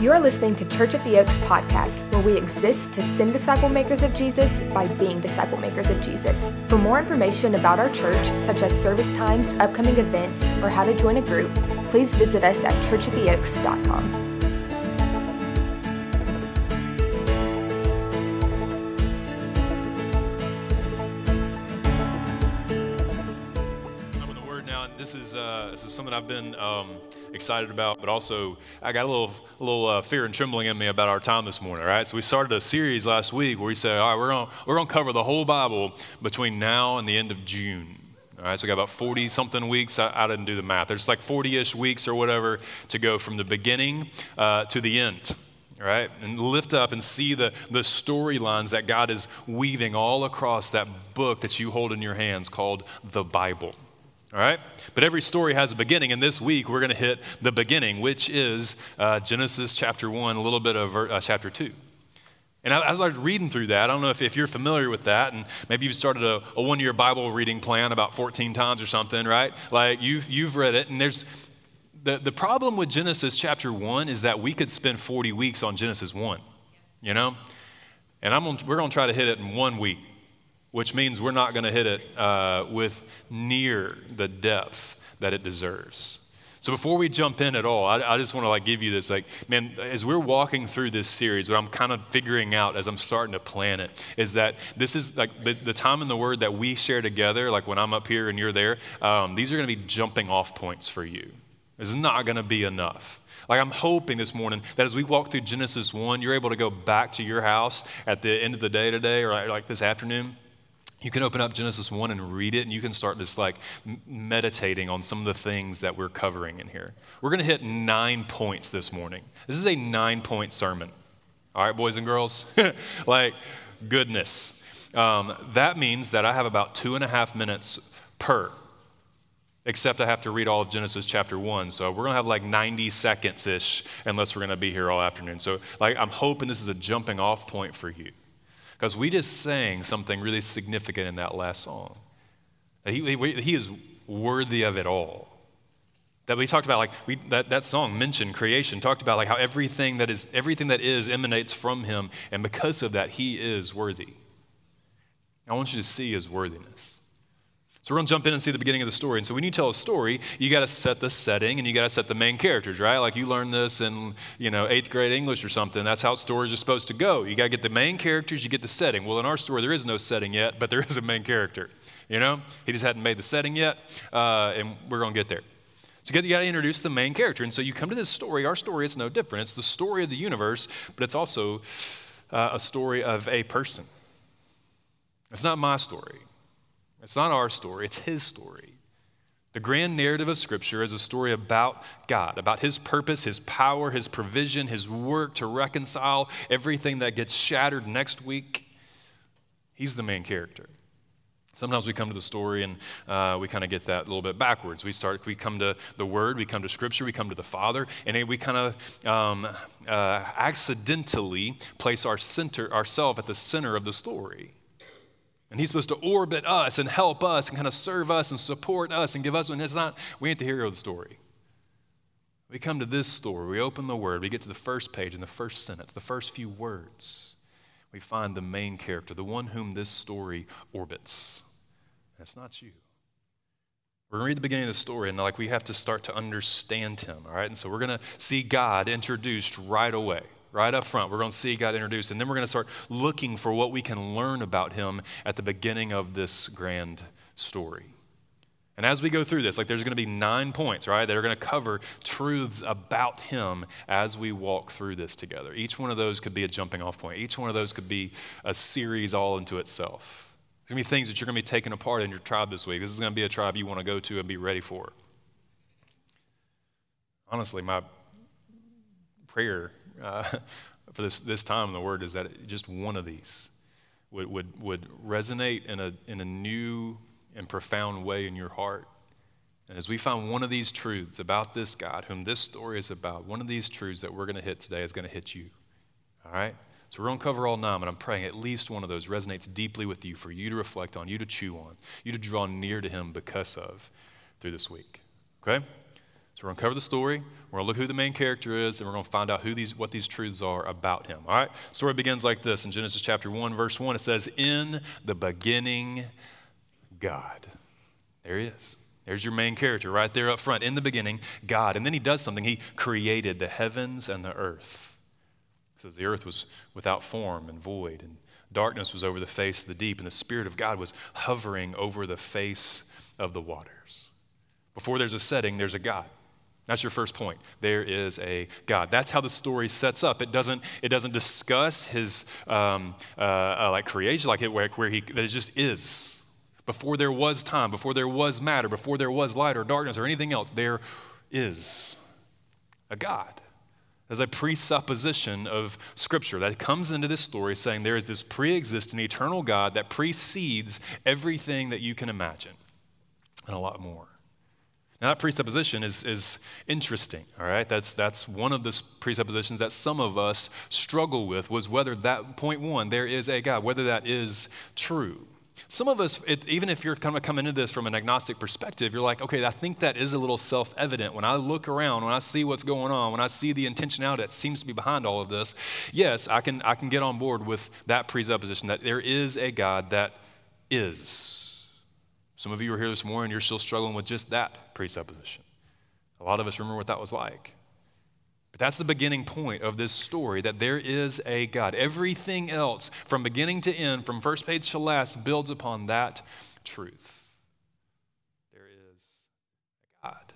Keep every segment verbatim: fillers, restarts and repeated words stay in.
You're listening to Church of the Oaks podcast, where we exist to send disciple makers of Jesus by being disciple makers of Jesus. For more information about our church, such as service times, upcoming events, or how to join a group, please visit us at church of the oaks dot com. This is uh, this is something I've been um, excited about, but also I got a little a little uh, fear and trembling in me about our time this morning. All right, so we started a series last week where we said, all right, we're gonna we're gonna cover the whole Bible between now and the end of June. All right, so we got about forty something weeks. I, I didn't do the math. There's like forty-ish weeks or whatever to go from the beginning uh, to the end. All right, and lift up and see the the storylines that God is weaving all across that book that you hold in your hands called the Bible. All right, but every story has a beginning, and this week we're going to hit the beginning, which is uh, Genesis chapter one, a little bit of uh, chapter two. And I, as I was reading through that, I don't know if, if you're familiar with that, and maybe you've started a, a one-year Bible reading plan about fourteen times or something, right? Like you've you've read it, and there's the the problem with Genesis chapter one is that we could spend forty weeks on Genesis one, you know, and I'm gonna, we're going to try to hit it in one week. Which means we're not going to hit it uh, with near the depth that it deserves. So before we jump in at all, I, I just want to like give you this, like, man, as we're walking through this series, what I'm kind of figuring out as I'm starting to plan it is that this is like the, the time in the Word that we share together, like when I'm up here and you're there, um, these are going to be jumping off points for you. This is not going to be enough. Like I'm hoping this morning that as we walk through Genesis one, you're able to go back to your house at the end of the day today or like this afternoon. You can open up Genesis one and read it, and you can start just like meditating on some of the things that we're covering in here. We're going to hit nine points this morning. This is a nine-point sermon. All right, boys and girls? Like, goodness. Um, that means that I have about two and a half minutes per, except I have to read all of Genesis chapter one. So we're going to have like ninety seconds-ish, unless we're going to be here all afternoon. So like, I'm hoping this is a jumping-off point for you. Because we just sang something really significant in that last song. He, he, he is worthy of it all. That we talked about, like we, that, that song mentioned creation, talked about like how everything that is everything that is emanates from him, and because of that, he is worthy. I want you to see his worthiness. So we're gonna jump in and see the beginning of the story. And so when you tell a story, you gotta set the setting and you gotta set the main characters, right? Like you learned this in, you know, eighth grade English or something. That's how stories are supposed to go. You gotta get the main characters, you get the setting. Well, in our story, there is no setting yet, but there is a main character, you know? He just hadn't made the setting yet, uh, and we're gonna get there. So you gotta introduce the main character. And so you come to this story. Our story is no different. It's the story of the universe, but it's also uh, a story of a person. It's not my story. It's not our story, it's his story. The grand narrative of Scripture is a story about God, about his purpose, his power, his provision, his work to reconcile everything that gets shattered next week. He's the main character. Sometimes we come to the story and uh, we kind of get that a little bit backwards. We start, we come to the Word, we come to Scripture, we come to the Father, and we kind of um, uh, accidentally place our center, ourselves at the center of the story. And he's supposed to orbit us and help us and kind of serve us and support us and give us, and it's not, we ain't the hero of the story. We come to this story, we open the Word, we get to the first page and the first sentence, the first few words. We find the main character, the one whom this story orbits. That's not you. We're going to read the beginning of the story, and like we have to start to understand him, all right? And so we're going to see God introduced right away. Right up front, we're going to see God introduced, and then we're going to start looking for what we can learn about him at the beginning of this grand story. And as we go through this, like there's going to be nine points, right, that are going to cover truths about him as we walk through this together. Each one of those could be a jumping off point. Each one of those could be a series all into itself. There's going to be things that you're going to be taking apart in your tribe this week. This is going to be a tribe you want to go to and be ready for. Honestly, my prayer Uh, for this this time in the Word is that it, just one of these would, would would resonate in a in a new and profound way in your heart. And as we find one of these truths about this God, whom this story is about, one of these truths that we're going to hit today is going to hit you. All right? So we're going to cover all nine, and I'm praying at least one of those resonates deeply with you for you to reflect on, you to chew on, you to draw near to him because of through this week. Okay? So we're going to cover the story, we're going to look who the main character is, and we're going to find out who these, what these truths are about him. All right? The story begins like this in Genesis chapter one, verse one. It says, in the beginning, God. There he is. There's your main character right there up front. In the beginning, God. And then he does something. He created the heavens and the earth. It says the earth was without form and void, and darkness was over the face of the deep, and the Spirit of God was hovering over the face of the waters. Before there's a setting, there's a God. That's your first point. There is a God. That's how the story sets up. It doesn't. It doesn't discuss his um, uh, uh, like creation, like it, where, where he. That it just is. Before there was time, before there was matter, before there was light or darkness or anything else, there is a God. As a presupposition of Scripture that comes into this story, saying there is this pre-existent eternal God that precedes everything that you can imagine, and a lot more. Now that presupposition is, is interesting, all right? That's that's one of the presuppositions that some of us struggle with, was whether that, point one, there is a God, whether that is true. Some of us, it, even if you're kind of coming into this from an agnostic perspective, you're like, okay, I think that is a little self-evident. When I look around, when I see what's going on, when I see the intentionality that seems to be behind all of this, yes, I can I can get on board with that presupposition that there is a God that is. Some of you are here this morning, you're still struggling with just that presupposition. A lot of us remember what that was like. But that's the beginning point of this story, that there is a God. Everything else, from beginning to end, from first page to last, builds upon that truth. There is a God.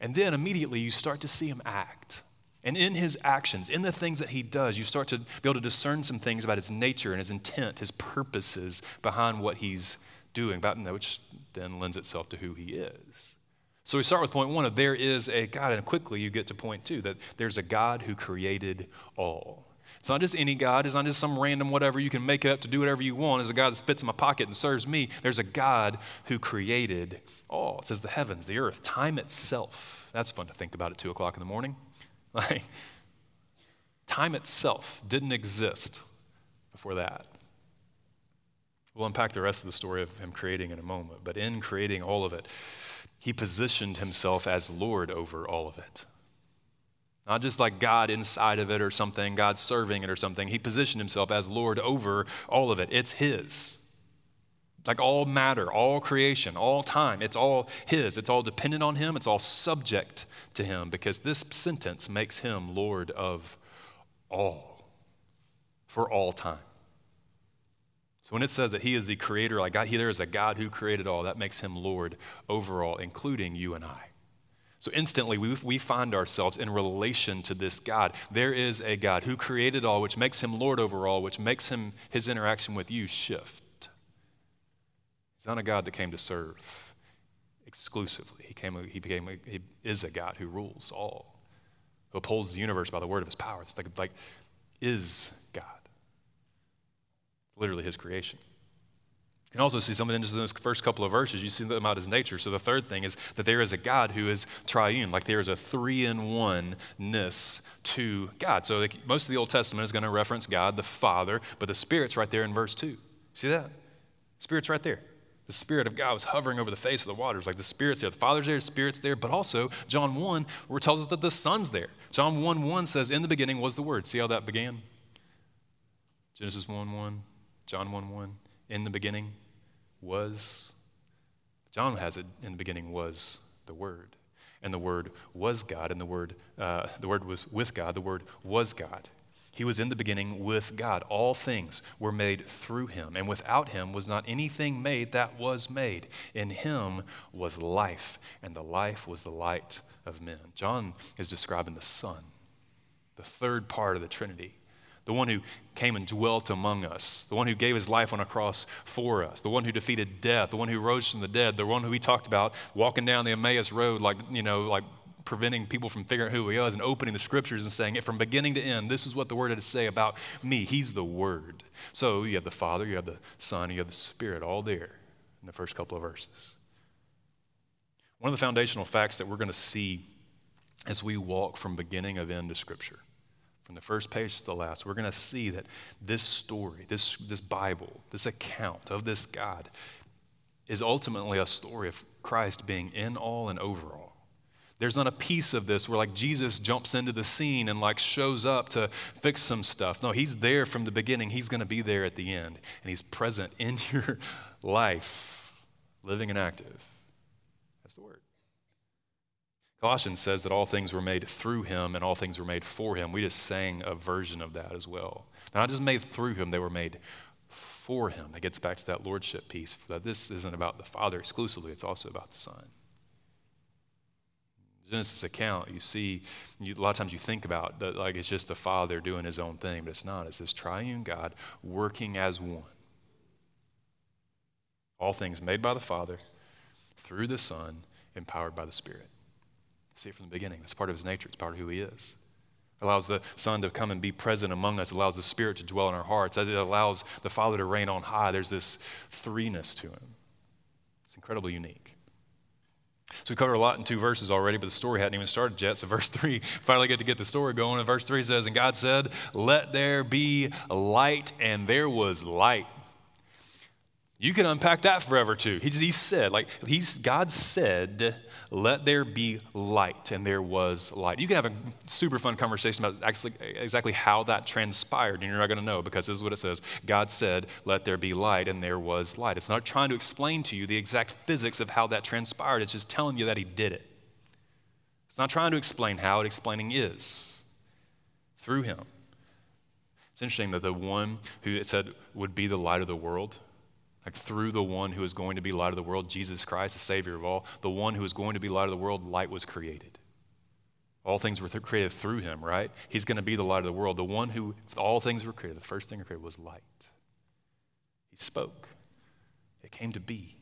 And then immediately you start to see him act. And in his actions, in the things that he does, you start to be able to discern some things about his nature and his intent, his purposes behind what he's doing, about which then lends itself to who he is. So we start with point one of there is a God, and quickly you get to point two, that there's a God who created all. It's not just any God, it's not just some random whatever, you can make it up to do whatever you want. There's a God that spits in my pocket and serves me. There's a God who created all. It says the heavens, the earth, time itself. That's fun to think about at two o'clock in the morning. Like, time itself didn't exist before that. We'll unpack the rest of the story of him creating in a moment. But in creating all of it, he positioned himself as Lord over all of it. Not just like God inside of it or something, God serving it or something. He positioned himself as Lord over all of it. It's his. Like all matter, all creation, all time, it's all his. It's all dependent on him. It's all subject to him, because this sentence makes him Lord of all for all time. So when it says that he is the creator, like God, he, there is a God who created all, that makes him Lord over all, including you and I. So instantly we, we find ourselves in relation to this God. There is a God who created all, which makes him Lord over all, which makes him, his interaction with you shift. He's not a God that came to serve exclusively. He came. He became. He is a God who rules all, who upholds the universe by the word of his power. It's like, like is God. Literally his creation. You can also see something interesting in those first couple of verses. You see them about his nature. So the third thing is that there is a God who is triune. Like there is a three-in-one-ness to God. So like most of the Old Testament is going to reference God, the Father, but the Spirit's right there in verse two. See that? Spirit's right there. The Spirit of God was hovering over the face of the waters. Like the Spirit's there. The Father's there, the Spirit's there, but also John one where it tells us that the Son's there. John one one says, in the beginning was the Word. See how that began? Genesis one one. John one one, in the beginning was, John has it, in the beginning was the Word. And the Word was God, and the Word uh, the Word was with God, the Word was God. He was in the beginning with God. All things were made through him, and without him was not anything made that was made. In him was life, and the life was the light of men. John is describing the Son, the third part of the Trinity. The one who came and dwelt among us, the one who gave his life on a cross for us, the one who defeated death, the one who rose from the dead, the one who we talked about walking down the Emmaus Road, like, you know, like preventing people from figuring out who he was and opening the scriptures and saying it from beginning to end, this is what the word had to say about me. He's the Word. So you have the Father, you have the Son, you have the Spirit, all there in the first couple of verses. One of the foundational facts that we're going to see as we walk from beginning of end to Scripture, from the first page to the last, we're going to see that this story, this, this Bible, this account of this God is ultimately a story of Christ being in all and over all. There's not a piece of this where like Jesus jumps into the scene and like shows up to fix some stuff. No, he's there from the beginning. He's going to be there at the end. And he's present in your life, living and active. That's the word. Colossians says that all things were made through him and all things were made for him. We just sang a version of that as well. They're not just made through him, they were made for him. That gets back to that lordship piece. That this isn't about the Father exclusively, it's also about the Son. Genesis account, you see, you, a lot of times you think about that, like it's just the Father doing his own thing, but it's not. It's this triune God working as one. All things made by the Father, through the Son, empowered by the Spirit. See it from the beginning. That's part of his nature. It's part of who he is. It allows the Son to come and be present among us. It allows the Spirit to dwell in our hearts. It allows the Father to reign on high. There's this threeness to him. It's incredibly unique. So we covered a lot in two verses already, but the story hadn't even started yet. So verse three, finally get to get the story going. And verse three says, and God said, let there be light, and there was light. You can unpack that forever too. He, just, he said, like he's, God said, let there be light, and there was light. You can have a super fun conversation about actually, exactly how that transpired, and you're not going to know because this is what it says. God said, let there be light, and there was light. It's not trying to explain to you the exact physics of how that transpired. It's just telling you that he did it. It's not trying to explain how, it explaining is through him. It's interesting that the one who it said would be the light of the world, like through the one who is going to be light of the world, Jesus Christ, the Savior of all, the one who is going to be light of the world, light was created. All things were th- created through him, right? He's going to be the light of the world. The one who, all things were created, the first thing created was light. He spoke. It came to be.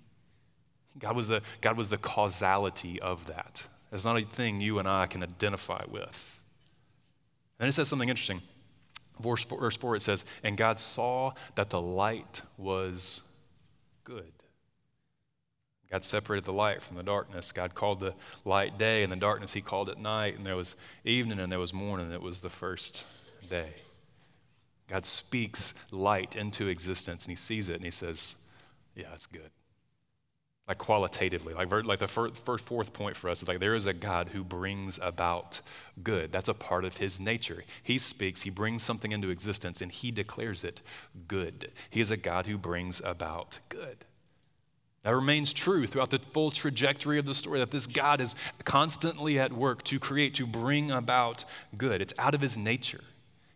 God was the, God was the causality of that. That's not a thing you and I can identify with. And it says something interesting. Verse four, verse four it says, and God saw that the light was good. God separated the light from the darkness. God called the light day, and the darkness he called it night, and there was evening, and there was morning, and it was the first day. God speaks light into existence, and he sees it, and he says, yeah, it's good. Like qualitatively, like, like the first, first fourth point for us is like there is a God who brings about good. That's a part of his nature. He speaks, he brings something into existence, and he declares it good. He is a God who brings about good. That remains true throughout the full trajectory of the story, that this God is constantly at work to create, to bring about good. It's out of his nature.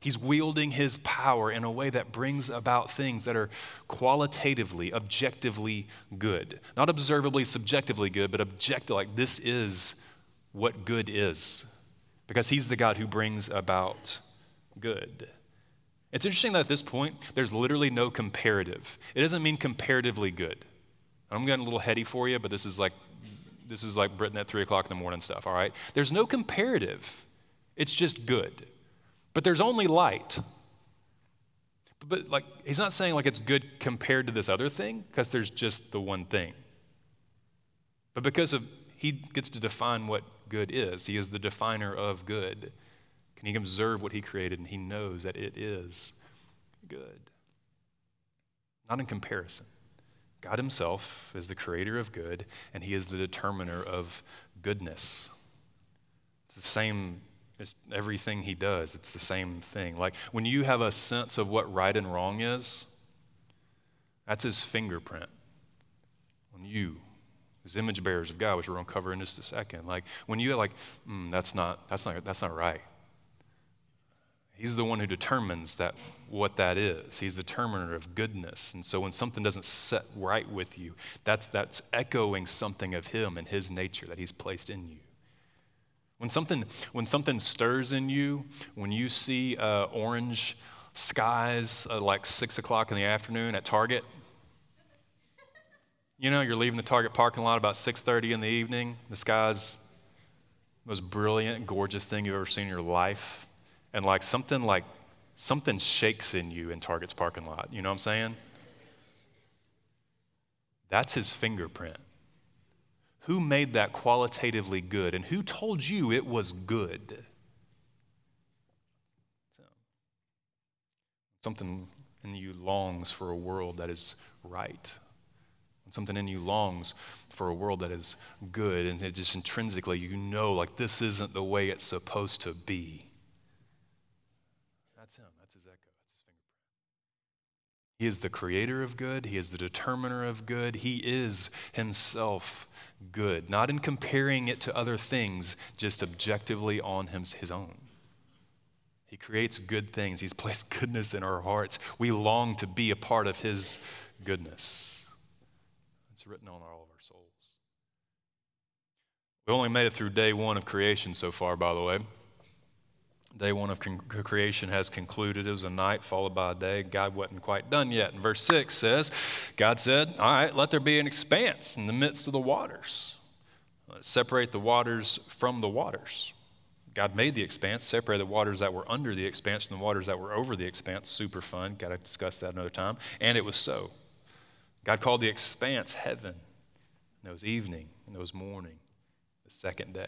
He's wielding his power in a way that brings about things that are qualitatively, objectively good. Not observably, subjectively good, but objective, like this is what good is. Because he's the God who brings about good. It's interesting that at this point, there's literally no comparative. It doesn't mean comparatively good. I'm getting a little heady for you, but this is like, this is like Britain at three o'clock in the morning stuff, all right? There's no comparative. It's just good. But there's only light. But like he's not saying like it's good compared to this other thing because there's just the one thing. But because of he gets to define what good is. He is the definer of good. Can he observe what he created and he knows that it is good. Not in comparison. God himself is the creator of good and he is the determiner of goodness. It's the same It's everything he does, it's the same thing. Like when you have a sense of what right and wrong is, that's his fingerprint on you, as image bearers of God, which we're going to cover in just a second. Like when you're like, mm, that's not, that's not, that's not right. He's the one who determines that what that is. He's the determiner of goodness. And so when something doesn't set right with you, that's that's echoing something of him and his nature that he's placed in you. When something when something stirs in you, when you see uh, orange skies uh, like six o'clock in the afternoon at Target, you know you're leaving the Target parking lot about six thirty in the evening. The sky's the most brilliant, gorgeous thing you've ever seen in your life, and like something like something shakes in you in Target's parking lot. You know what I'm saying? That's his fingerprint. Who made that qualitatively good? And who told you it was good? So, something in you longs for a world that is right. Something in you longs for a world that is good, and it just intrinsically, you know, like this isn't the way it's supposed to be. That's him. That's his echo. That's his fingerprint. He is the creator of good. He is the determiner of good. He is himself good, not in comparing it to other things, just objectively on his own. He creates good things. He's placed goodness in our hearts. We long to be a part of his goodness. It's written on all of our souls. We only made it through day one of creation so far, by the way. Day one of con- creation has concluded. It was a night followed by a day. God wasn't quite done yet. And verse six says, God said, all right, let there be an expanse in the midst of the waters. Let's separate the waters from the waters. God made the expanse, separated the waters that were under the expanse from the waters that were over the expanse. Super fun. Got to discuss that another time. And it was so. God called the expanse heaven. And it was evening, and it was morning, the second day.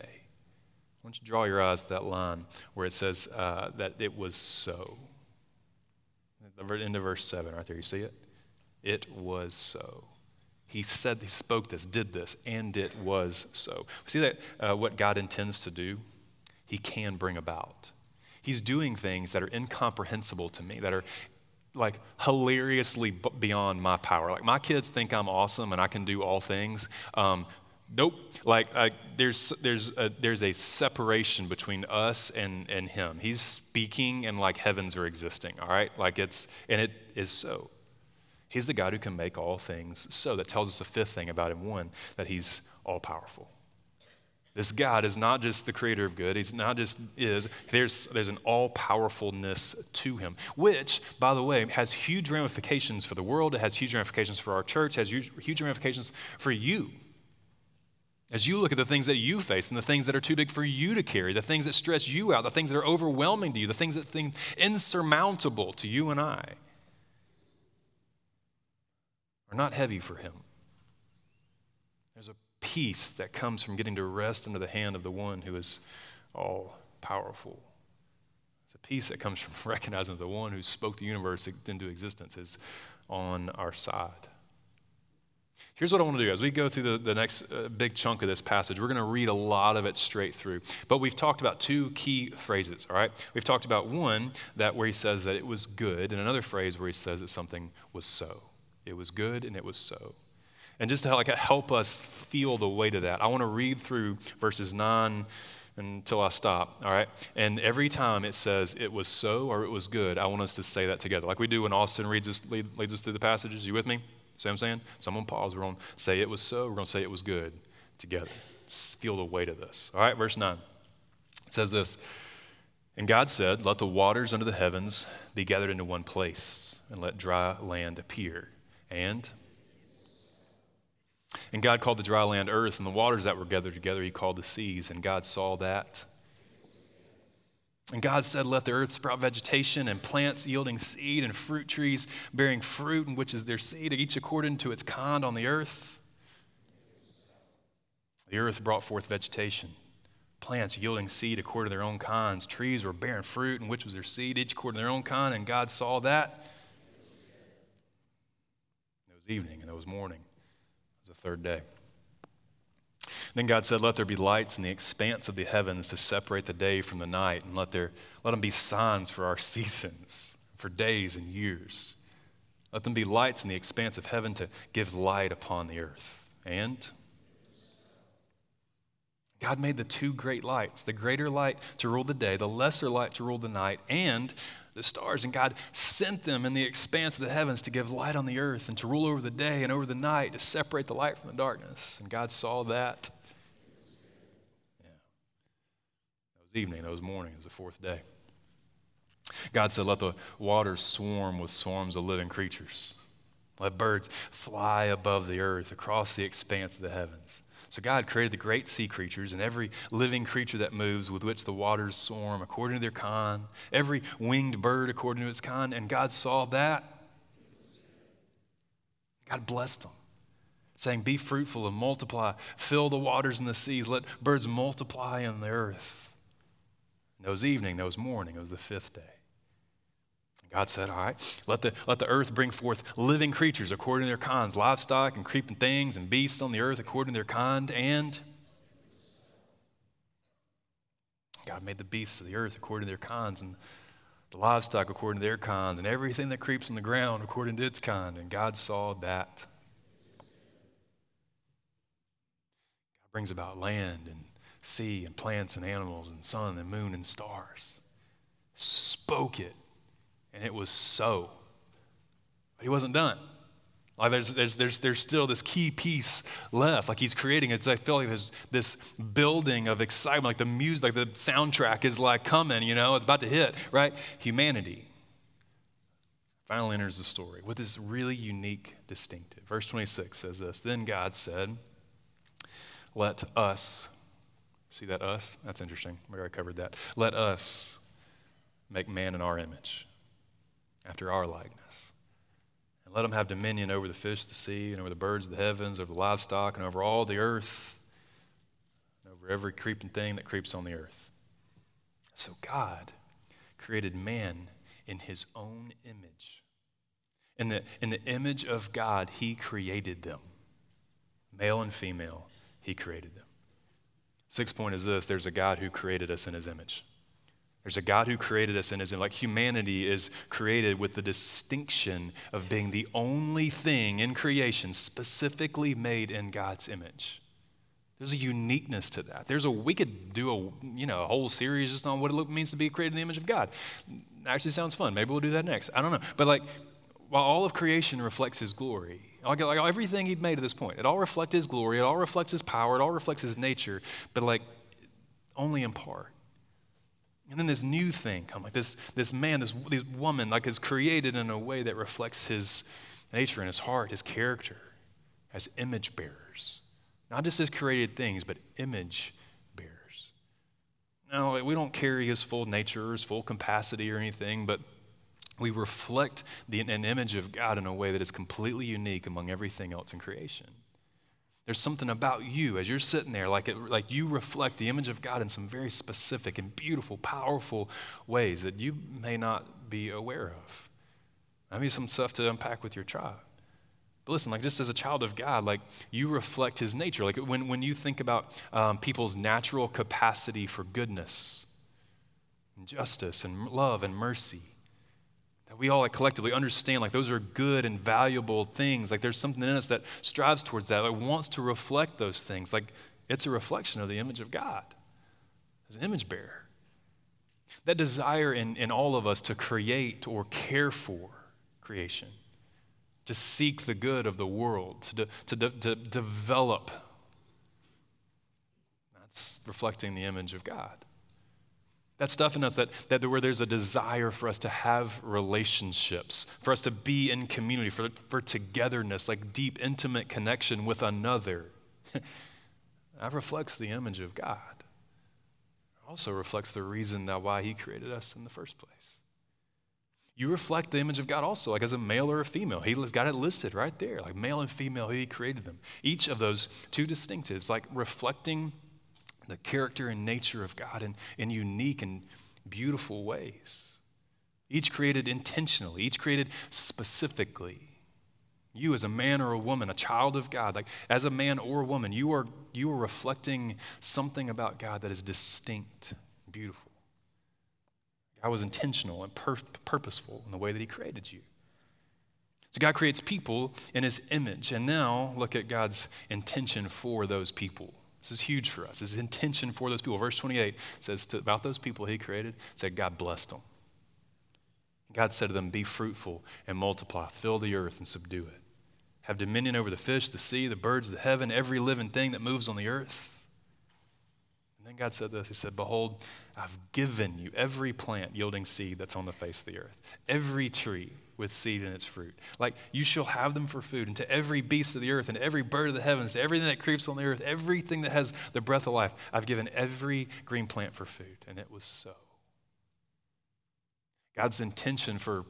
Why don't you draw your eyes to that line where it says uh, that it was so. At the end of verse seven, right there, you see it? It was so. He said, he spoke this, did this, and it was so. See that uh, what God intends to do, he can bring about. He's doing things that are incomprehensible to me, that are like hilariously beyond my power. Like my kids think I'm awesome and I can do all things. Um, nope. Like uh, there's there's a, there's a separation between us and and him. He's speaking and like heavens are existing. All right. Like it's and it is so. He's the God who can make all things so. That tells us a fifth thing about him. One, that he's all powerful. This God is not just the creator of good. He's not just is. There's, there's an all-powerfulness to him, which, by the way, has huge ramifications for the world. It has huge ramifications for our church. It has huge, huge ramifications for you. As you look at the things that you face and the things that are too big for you to carry, the things that stress you out, the things that are overwhelming to you, the things that seem insurmountable to you and I are not heavy for him. There's a peace that comes from getting to rest under the hand of the one who is all-powerful. It's a peace that comes from recognizing the one who spoke the universe into existence is on our side. Here's what I want to do. As we go through the, the next uh, big chunk of this passage, we're going to read a lot of it straight through. But we've talked about two key phrases, all right? We've talked about one that where he says that it was good, and another phrase where he says that something was so. It was good and it was so. And just to like help us feel the weight of that, I want to read through verses nine until I stop, all right? And every time it says it was so or it was good, I want us to say that together. Like we do when Austin reads us, lead, leads us through the passages. You with me? See what I'm saying? So I'm going to pause. We're going to say it was so. We're going to say it was good together. Just feel the weight of this. All right, verse nine. It says this, and God said, let the waters under the heavens be gathered into one place and let dry land appear. And... And God called the dry land earth, and the waters that were gathered together he called the seas. And God saw that. And God said, let the earth sprout vegetation and plants yielding seed and fruit trees bearing fruit, in which is their seed, each according to its kind on the earth. The earth brought forth vegetation, plants yielding seed according to their own kinds. Trees were bearing fruit, in which was their seed, each according to their own kind. And God saw that. It was evening, and it was morning. The third day. Then God said, let there be lights in the expanse of the heavens to separate the day from the night, and let there let them be signs for our seasons, for days and years. Let them be lights in the expanse of heaven to give light upon the earth. And God made the two great lights, the greater light to rule the day, the lesser light to rule the night, and the stars, and God sent them in the expanse of the heavens to give light on the earth and to rule over the day and over the night, to separate the light from the darkness. And God saw that. Yeah. That was evening, that was morning, it was the fourth day. God said, let the waters swarm with swarms of living creatures. Let birds fly above the earth, across the expanse of the heavens. So God created the great sea creatures and every living creature that moves with which the waters swarm according to their kind, every winged bird according to its kind, and God saw that. God blessed them, saying, be fruitful and multiply, fill the waters and the seas, let birds multiply in the earth. And it was evening, it was morning, it was the fifth day. God said, all right, let the, let the earth bring forth living creatures according to their kinds, livestock and creeping things and beasts on the earth according to their kind. And God made the beasts of the earth according to their kinds and the livestock according to their kinds and everything that creeps on the ground according to its kind. And God saw that. God brings about land and sea and plants and animals and sun and moon and stars. Spoke it. And it was so. But he wasn't done. Like there's there's there's there's still this key piece left. Like he's creating it. I feel like there's this building of excitement, like the music, like the soundtrack is like coming, you know, it's about to hit, right? Humanity finally enters the story with this really unique distinctive. Verse twenty-six says this, then God said, let us, see that us? That's interesting. We already covered that. Let us make man in our image, after our likeness. And let them have dominion over the fish of the sea and over the birds of the heavens, over the livestock and over all the earth, and over every creeping thing that creeps on the earth. So God created man in his own image. In the, in the image of God, he created them. Male and female, he created them. Sixth point is this, there's a God who created us in his image. There's a God who created us in his image. Like humanity is created with the distinction of being the only thing in creation specifically made in God's image. There's a uniqueness to that. There's a, we could do a, you know, a whole series just on what it means to be created in the image of God. Actually sounds fun. Maybe we'll do that next. I don't know. But like, while all of creation reflects his glory, like, like everything he'd made to this point, it all reflects his glory, it all reflects his power, it all reflects his nature, but like only in part. And then this new thing comes, like this this man, this, this woman, like is created in a way that reflects his nature and his heart, his character, as image bearers. Not just as created things, but image bearers. Now, we don't carry his full nature or his full capacity or anything, but we reflect the, an image of God in a way that is completely unique among everything else in creation. There's something about you as you're sitting there, like it, like you reflect the image of God in some very specific and beautiful, powerful ways that you may not be aware of. I mean, some stuff to unpack with your tribe. But listen, like just as a child of God, like you reflect his nature. Like when, when you think about um, people's natural capacity for goodness and justice and love and mercy, we all like, collectively understand like those are good and valuable things. Like there's something in us that strives towards that, like wants to reflect those things. Like it's a reflection of the image of God as an image bearer. That desire in, in all of us to create or care for creation, to seek the good of the world, to, de, to, de, to develop, that's reflecting the image of God. That stuff in us, that, that where there's a desire for us to have relationships, for us to be in community, for, for togetherness, like deep, intimate connection with another. That reflects the image of God. It also reflects the reason that why he created us in the first place. You reflect the image of God also, like as a male or a female. He's got it listed right there, like male and female, he created them. Each of those two distinctives, like reflecting the character and nature of God in, in unique and beautiful ways. Each created intentionally, each created specifically. You as a man or a woman, a child of God, like as a man or a woman, you are you are reflecting something about God that is distinct, beautiful. God was intentional and pur- purposeful in the way that he created you. So God creates people in his image, and now look at God's intention for those people. This is huge for us. His intention for those people. Verse twenty-eight says to, about those people he created, said God blessed them. God said to them, be fruitful and multiply, fill the earth and subdue it. Have dominion over the fish, the sea, the birds, the heaven, every living thing that moves on the earth. And then God said this, he said, behold, I've given you every plant yielding seed that's on the face of the earth, every tree with seed in its fruit. Like you shall have them for food, and to every beast of the earth and every bird of the heavens, to everything that creeps on the earth, everything that has the breath of life, I've given every green plant for food. And it was so. God's intention for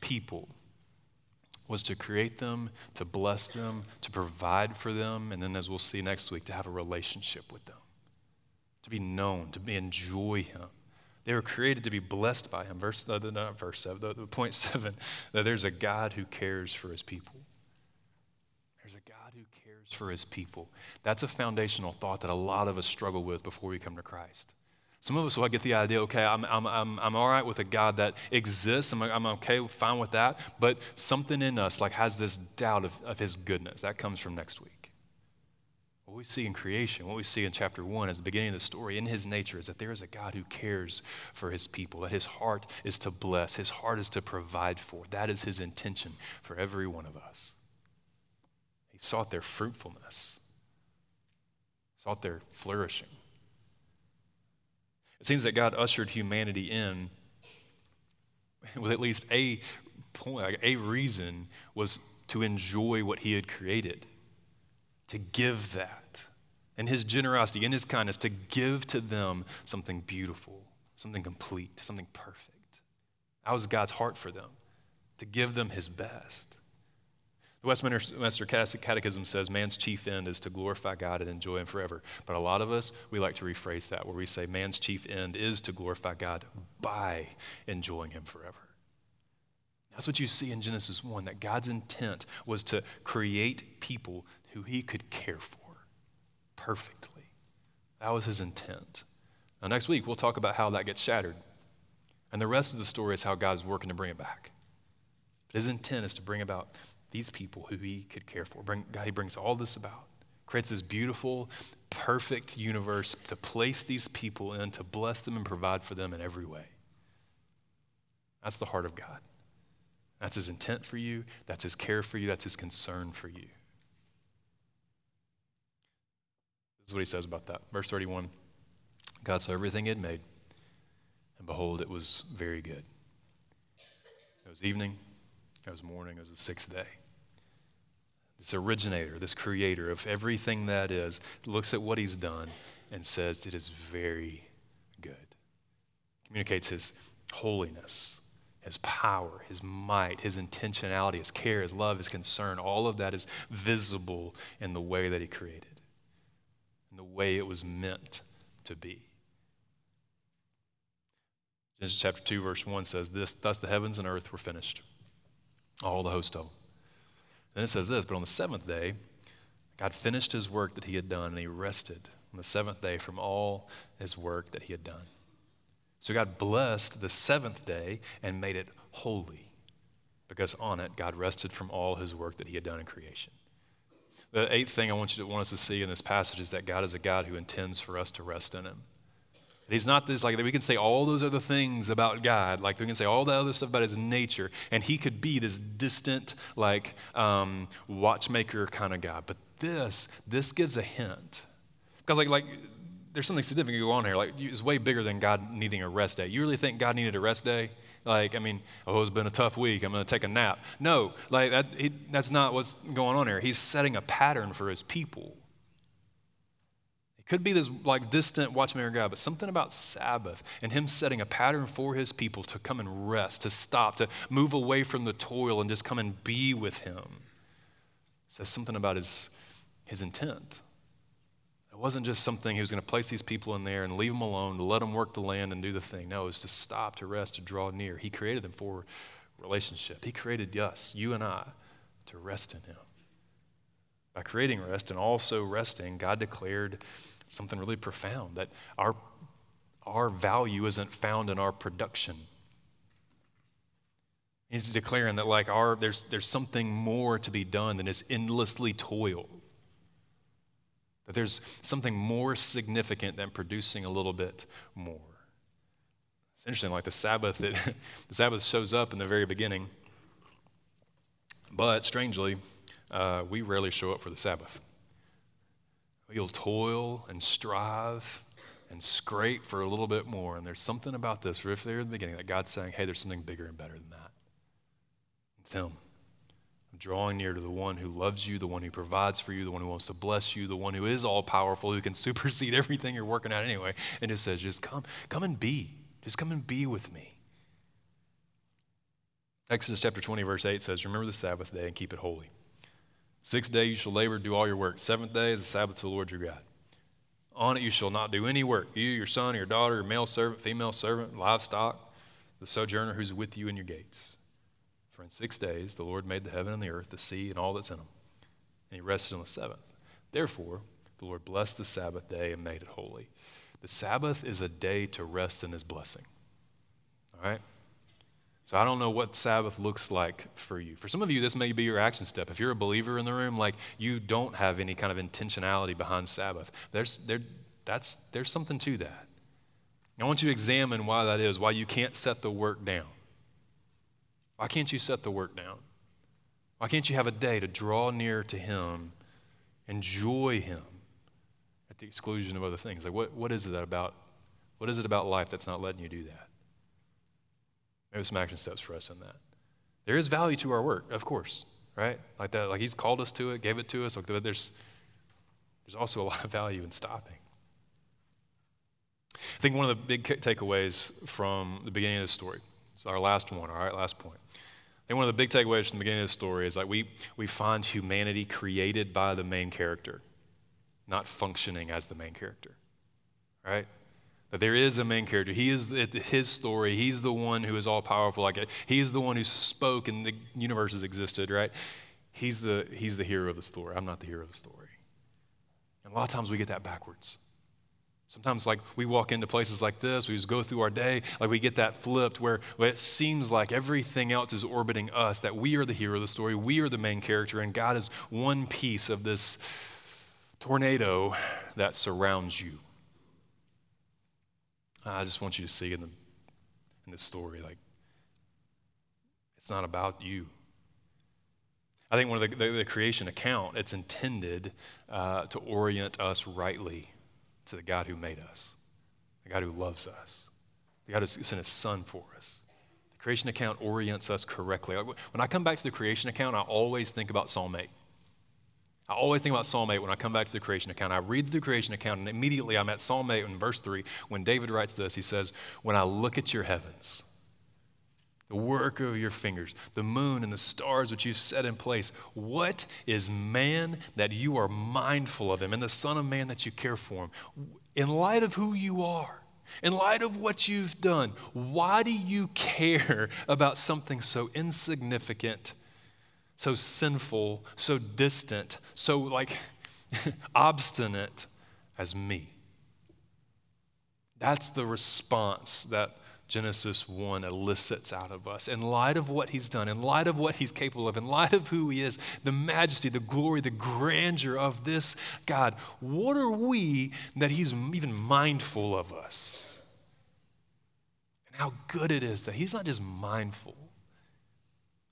people was to create them, to bless them, to provide for them, and then as we'll see next week, to have a relationship with them, to be known, to be enjoy him, They were created to be blessed by him. Verse, uh, not verse seven, the, the point seven, that there's a God who cares for his people. There's a God who cares for his people. That's a foundational thought that a lot of us struggle with before we come to Christ. Some of us will get the idea, okay, I'm I'm I'm I'm all right with a God that exists. I'm I'm okay, fine with that. But something in us like has this doubt of, of his goodness. That comes from next week. What we see in creation, what we see in chapter one, is the beginning of the story, in his nature, is that there is a God who cares for his people, that his heart is to bless, his heart is to provide for. That is his intention for every one of us. He sought their fruitfulness, sought their flourishing. It seems that God ushered humanity in with at least a point, a reason was to enjoy what he had created, to give that, and his generosity and his kindness, to give to them something beautiful, something complete, something perfect. That was God's heart for them, to give them his best. The Westminster Catechism says man's chief end is to glorify God and enjoy him forever. But a lot of us, we like to rephrase that, where we say man's chief end is to glorify God by enjoying him forever. That's what you see in Genesis one, that God's intent was to create people who he could care for perfectly. That was his intent. Now, next week, we'll talk about how that gets shattered. And the rest of the story is how God's working to bring it back. But his intent is to bring about these people who he could care for. Bring, God, he brings all this about, creates this beautiful, perfect universe to place these people in, to bless them and provide for them in every way. That's the heart of God. That's his intent for you. That's his care for you. That's his concern for you. This is what he says about that. Verse thirty-one, God saw everything he had made, and behold, it was very good. It was evening. It was morning, it was the sixth day. This originator, this creator of everything that is, looks at what he's done and says it is very good. Communicates his holiness, his power, his might, his intentionality, his care, his love, his concern. All of that is visible in the way that he created, in the way it was meant to be. Genesis chapter two, verse one says this, thus the heavens and earth were finished, all the host of them. Then it says this, but on the seventh day, God finished his work that he had done, and he rested on the seventh day from all his work that he had done. So God blessed the seventh day and made it holy, because on it, God rested from all his work that he had done in creation. The eighth thing I want you to want us to see in this passage is that God is a God who intends for us to rest in him. He's not this, like, we can say all those other things about God, like we can say all the other stuff about his nature, and he could be this distant, like, um, watchmaker kind of God. But this, this gives a hint. Because, like, like there's something significant going on here. Like, it's way bigger than God needing a rest day. You really think God needed a rest day? Like, I mean, oh, it's been a tough week. I'm going to take a nap. No, like, that, it, that's not what's going on here. He's setting a pattern for his people. Could be this like distant watchmaker God, but something about Sabbath and him setting a pattern for his people to come and rest, to stop, to move away from the toil and just come and be with him. Says something about his, his intent. It wasn't just something he was going to place these people in there and leave them alone, to let them work the land and do the thing. No, it was to stop, to rest, to draw near. He created them for relationship. He created us, you and I, to rest in him. By creating rest and also resting, God declared something really profound, that our our value isn't found in our production. He's declaring that like our there's there's something more to be done than this endlessly toil. That there's something more significant than producing a little bit more. It's interesting, like the Sabbath, it, the Sabbath shows up in the very beginning, but strangely, uh, we rarely show up for the Sabbath. You'll toil and strive and scrape for a little bit more. And there's something about this right there at the beginning that God's saying, hey, there's something bigger and better than that. It's him. I'm drawing near to the one who loves you, the one who provides for you, the one who wants to bless you, the one who is all-powerful, who can supersede everything you're working out anyway. And it says, just come, come and be. Just come and be with me. Exodus chapter twenty, verse eight says, remember the Sabbath day and keep it holy. Sixth day you shall labor, do all your work. Seventh day is the Sabbath to the Lord your God. On it you shall not do any work, you, your son, your daughter, your male servant, female servant, livestock, the sojourner who's with you in your gates. For in six days the Lord made the heaven and the earth, the sea, and all that's in them. And he rested on the seventh. Therefore, the Lord blessed the Sabbath day and made it holy. The Sabbath is a day to rest in his blessing. All right? So I don't know what Sabbath looks like for you. For some of you, this may be your action step. If you're a believer in the room, like you don't have any kind of intentionality behind Sabbath. There's there, that's there's something to that. And I want you to examine why that is, why you can't set the work down. Why can't you set the work down? Why can't you have a day to draw near to him, enjoy him at the exclusion of other things? Like what, what is it about, what is it about life that's not letting you do that? Maybe some action steps for us in that. There is value to our work, of course, right? Like that, like he's called us to it, gave it to us. Like there's, there's also a lot of value in stopping. I think one of the big takeaways from the beginning of this story, it's our last one, all right, last point. I think one of the big takeaways from the beginning of the story is like we we find humanity created by the main character, not functioning as the main character, right? That there is a main character. He is his story. He's the one who is all powerful. Like he's the one who spoke and the universe has existed, right? He's the he's the hero of the story. I'm not the hero of the story. And a lot of times we get that backwards. Sometimes like we walk into places like this, we just go through our day, like we get that flipped where, where it seems like everything else is orbiting us, that we are the hero of the story, we are the main character, and God is one piece of this tornado that surrounds you. I just want you to see in the in this story, like, it's not about you. I think one of the, the, the creation account, it's intended uh, to orient us rightly to the God who made us, the God who loves us, the God who sent his son for us. The creation account orients us correctly. Like, when I come back to the creation account, I always think about Psalm eight. I always think about Psalm eight when I come back to the creation account. I read the creation account, and immediately I'm at Psalm eight in verse three. When David writes this, he says, when I look at your heavens, the work of your fingers, the moon and the stars which you've set in place, what is man that you are mindful of him, and the son of man that you care for him? In light of who you are, in light of what you've done, why do you care about something so insignificant, so sinful, so distant, so like obstinate as me? That's the response that Genesis one elicits out of us. In light of what he's done, in light of what he's capable of, in light of who he is, the majesty, the glory, the grandeur of this God, what are we that he's even mindful of us? And how good it is that he's not just mindful.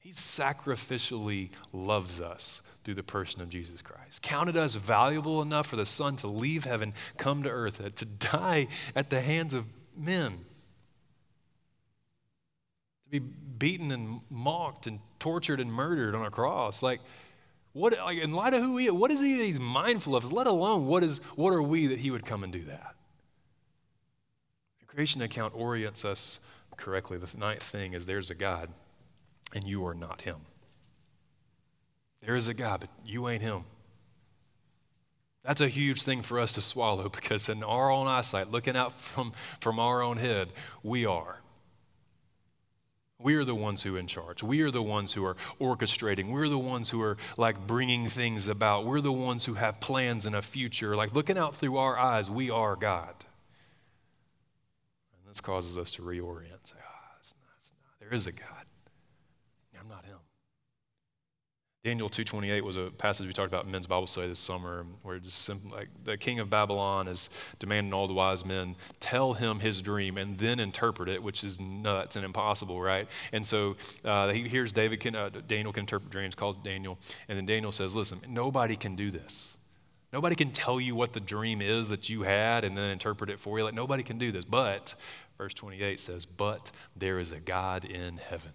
He sacrificially loves us through the person of Jesus Christ, counted us valuable enough for the Son to leave heaven, come to earth, to die at the hands of men, to be beaten and mocked and tortured and murdered on a cross. Like, what? Like, in light of who he is, what is he that he's mindful of? Let alone what is? What are we that he would come and do that? The creation account orients us correctly. The ninth thing is there's a God, and you are not him. There is a God, but you ain't him. That's a huge thing for us to swallow, because in our own eyesight, looking out from, from our own head, we are. We are the ones who are in charge. We are the ones who are orchestrating. We're the ones who are like bringing things about. We're the ones who have plans and a future. Like looking out through our eyes, we are God. And this causes us to reorient. Say, ah, it's not, it's not. There is a God. I'm not him. Daniel two twenty-eight was a passage we talked about in men's Bible study this summer, where it's simple, like the king of Babylon is demanding all the wise men tell him his dream and then interpret it, which is nuts and impossible, right? And so uh, he hears David can, uh, Daniel can interpret dreams, calls Daniel, and then Daniel says, listen, nobody can do this. Nobody can tell you what the dream is that you had and then interpret it for you. Like nobody can do this. But, verse twenty-eight says, but there is a God in heaven.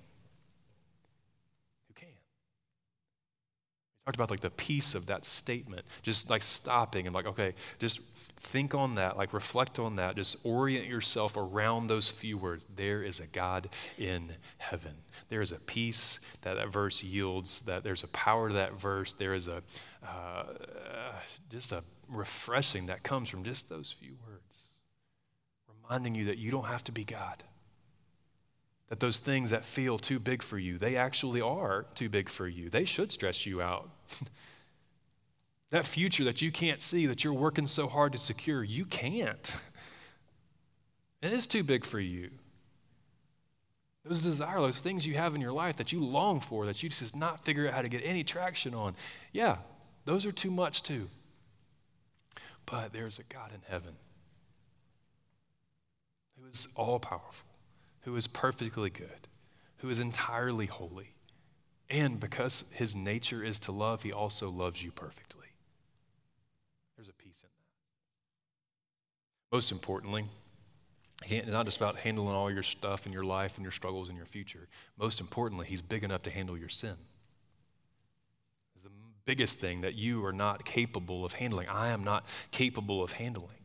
Talked about like the peace of that statement, just like stopping and like, okay, just think on that, like reflect on that, just orient yourself around those few words. There is a God in heaven. There is a peace that that verse yields, that there's a power to that verse. There is a uh, just a refreshing that comes from just those few words, reminding you that you don't have to be God. That those things that feel too big for you, they actually are too big for you. They should stress you out. That future that you can't see, that you're working so hard to secure, you can't. It is too big for you. Those desires, those things you have in your life that you long for, that you just does not figure out how to get any traction on, yeah, those are too much too. But there's a God in heaven who is all-powerful, who is perfectly good, who is entirely holy. And because his nature is to love, he also loves you perfectly. There's a peace in that. Most importantly, it's not just about handling all your stuff in your life and your struggles and your future. Most importantly, he's big enough to handle your sin. It's the biggest thing that you are not capable of handling. I am not capable of handling.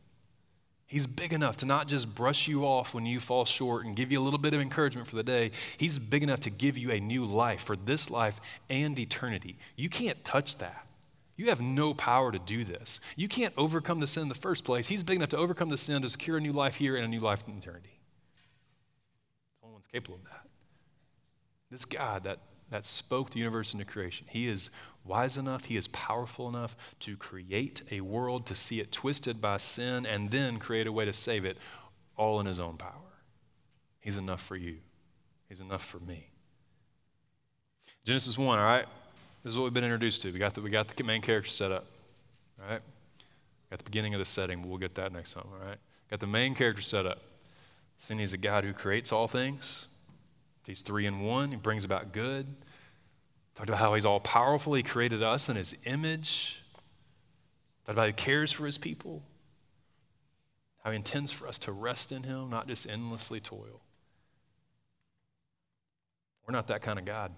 He's big enough to not just brush you off when you fall short and give you a little bit of encouragement for the day. He's big enough to give you a new life for this life and eternity. You can't touch that. You have no power to do this. You can't overcome the sin in the first place. He's big enough to overcome the sin to secure a new life here and a new life in eternity. No one's capable of that. This God that, that spoke the universe into creation, he is wise enough, he is powerful enough to create a world, to see it twisted by sin, and then create a way to save it, all in his own power. He's enough for you. He's enough for me. Genesis one, all right? This is what we've been introduced to. We got the, we got the main character set up, all right? Got the beginning of the setting, but we'll get that next time, all right? Got the main character set up. Sin is a God who creates all things. He's three in one. He brings about good. Talked about how he's all-powerful. He created us in his image. Talked about how he cares for his people. How he intends for us to rest in him, not just endlessly toil. We're not that kind of God.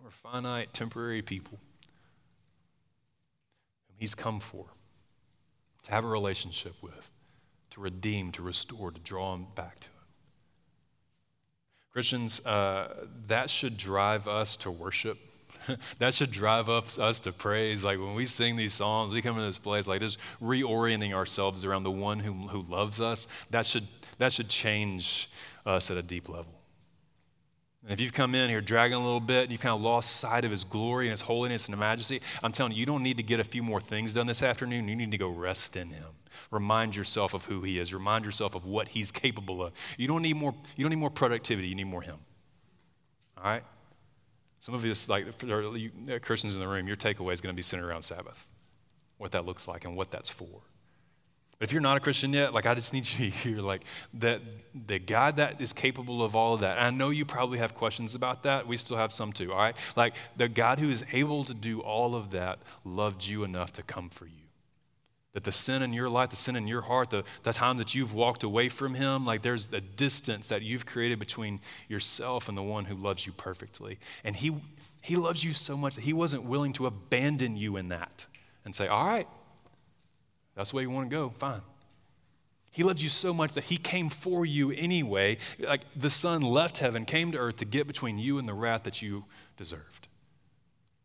We're finite, temporary people whom he's come for, to have a relationship with, to redeem, to restore, to draw him back to him. Christians, uh, that should drive us to worship. That should drive us, us to praise. Like when we sing these songs, we come into this place, like just reorienting ourselves around the one who, who loves us. That should, that should change us at a deep level. And if you've come in here dragging a little bit, and you've kind of lost sight of his glory and his holiness and his majesty, I'm telling you, you don't need to get a few more things done this afternoon. You need to go rest in him. Remind yourself of who he is. Remind yourself of what he's capable of. You don't need more, you don't need more productivity. You need more him. All right? Some of you, like Christians in the room, your takeaway is going to be centered around Sabbath, what that looks like and what that's for. But if you're not a Christian yet, like I just need you to hear like that the God that is capable of all of that. And I know you probably have questions about that. We still have some too, all right? Like the God who is able to do all of that loved you enough to come for you. That the sin in your life, the sin in your heart, the, the time that you've walked away from him, like there's a distance that you've created between yourself and the one who loves you perfectly. And he he loves you so much that he wasn't willing to abandon you in that and say, all right, that's the way you want to go, fine. He loves you so much that he came for you anyway. Like the Son left heaven, came to earth to get between you and the wrath that you deserved.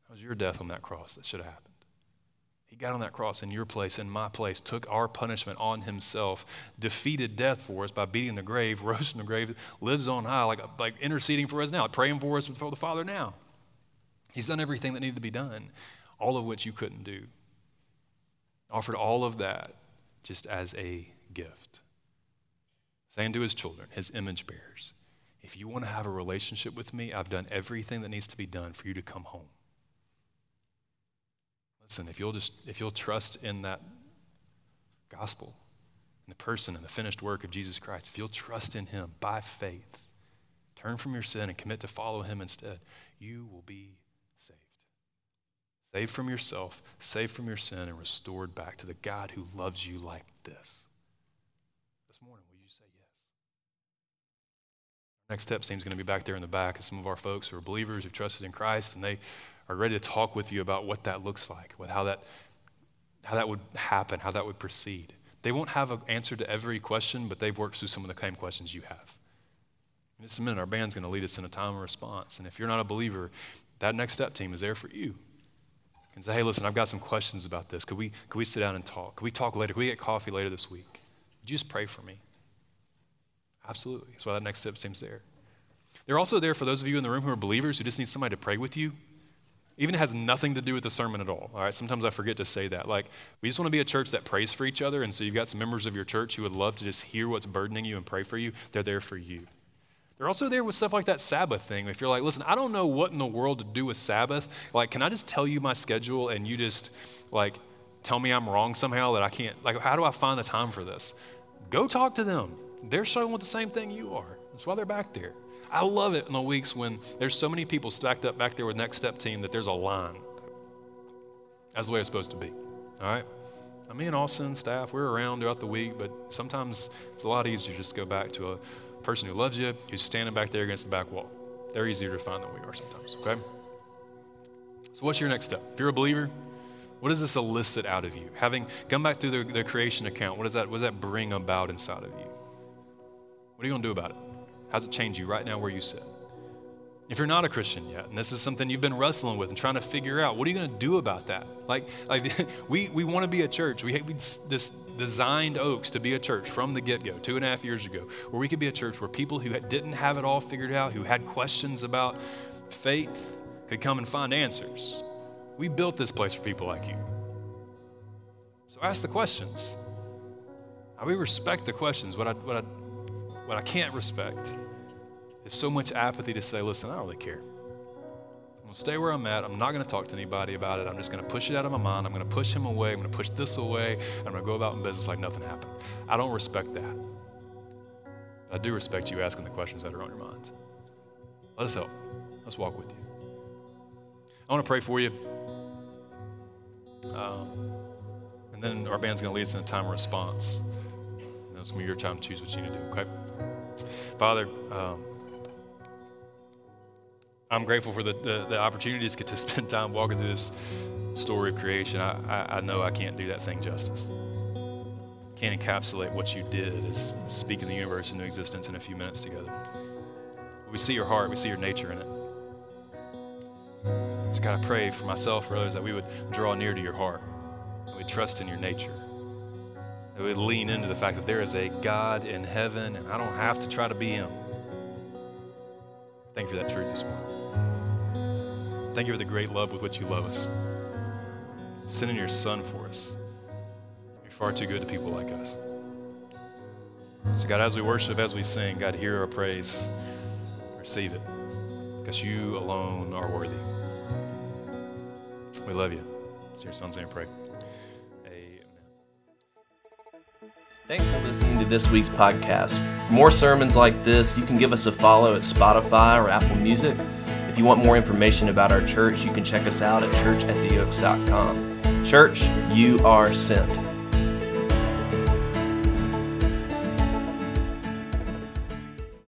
That was your death on that cross that should have happened. He got on that cross in your place, in my place, took our punishment on himself, defeated death for us by beating the grave, rose from the grave, lives on high, like, like interceding for us now, like praying for us before the Father now. He's done everything that needed to be done, all of which you couldn't do. Offered all of that just as a gift. Saying to his children, his image bearers, if you want to have a relationship with me, I've done everything that needs to be done for you to come home. Listen, if you'll just if you'll trust in that gospel, in the person and the finished work of Jesus Christ, if you'll trust in him by faith, turn from your sin and commit to follow him instead, you will be saved. Saved from yourself, saved from your sin, and restored back to the God who loves you like this. This morning, will you say yes? Next step seems going to be back there in the back. Some of our folks who are believers, who've trusted in Christ, and they are ready to talk with you about what that looks like, what, how that how that would happen, how that would proceed. They won't have an answer to every question, but they've worked through some of the same questions you have. In just a minute, our band's going to lead us in a time of response. And if you're not a believer, that next step team is there for you. And say, hey, listen, I've got some questions about this. Could we could we sit down and talk? Could we talk later? Could we get coffee later this week? Would you just pray for me? Absolutely. That's why that next step team's there. They're also there for those of you in the room who are believers who just need somebody to pray with you. Even it has nothing to do with the sermon at all. All right, sometimes I forget to say that. Like, we just want to be a church that prays for each other, and so you've got some members of your church who would love to just hear what's burdening you and pray for you. They're there for you. They're also there with stuff like that Sabbath thing. If you're like, listen, I don't know what in the world to do with Sabbath. Like, can I just tell you my schedule and you just, like, tell me I'm wrong somehow that I can't? Like, how do I find the time for this? Go talk to them. They're struggling with the same thing you are. That's why they're back there. I love it in the weeks when there's so many people stacked up back there with Next Step Team that there's a line. That's the way it's supposed to be, all right? I mean, Austin, staff, we're around throughout the week, but sometimes it's a lot easier just to go back to a person who loves you, who's standing back there against the back wall. They're easier to find than we are sometimes, okay? So what's your next step? If you're a believer, what does this elicit out of you? Having gone back through the, the creation account, what does that, what does that bring about inside of you? What are you going to do about it? How does it change you right now where you sit? If you're not a Christian yet, and this is something you've been wrestling with and trying to figure out, what are you going to do about that? Like, like we we want to be a church. We, we just designed Oaks to be a church from the get-go, two and a half years ago, where we could be a church where people who didn't have it all figured out, who had questions about faith, could come and find answers. We built this place for people like you. So ask the questions. We respect the questions. What I what I what I can't respect. It's so much apathy to say, listen, I don't really care. I'm going to stay where I'm at. I'm not going to talk to anybody about it. I'm just going to push it out of my mind. I'm going to push him away. I'm going to push this away. I'm going to go about in business like nothing happened. I don't respect that. But I do respect you asking the questions that are on your mind. Let us help. Let's walk with you. I want to pray for you. Um, and then our band's going to lead us in a time of response. And it's going to be your time to choose what you need to do, okay? Father, um, I'm grateful for the, the, the opportunities to spend time walking through this story of creation. I, I, I know I can't do that thing justice. Can't encapsulate what you did as speaking the universe into existence in a few minutes together. We see your heart. We see your nature in it. So God, I pray for myself, for others, that we would draw near to your heart, that we trust in your nature, that we lean into the fact that there is a God in heaven and I don't have to try to be him. Thank you for that truth this morning. Thank you for the great love with which you love us. Sending your son for us. You're far too good to people like us. So God, as we worship, as we sing, God, hear our praise. Receive it. Because you alone are worthy. We love you. It's your son's name, pray. Thanks for listening to this week's podcast. For more sermons like this, you can give us a follow at Spotify or Apple Music. If you want more information about our church, you can check us out at church at the oaks dot com. Church, you are sent.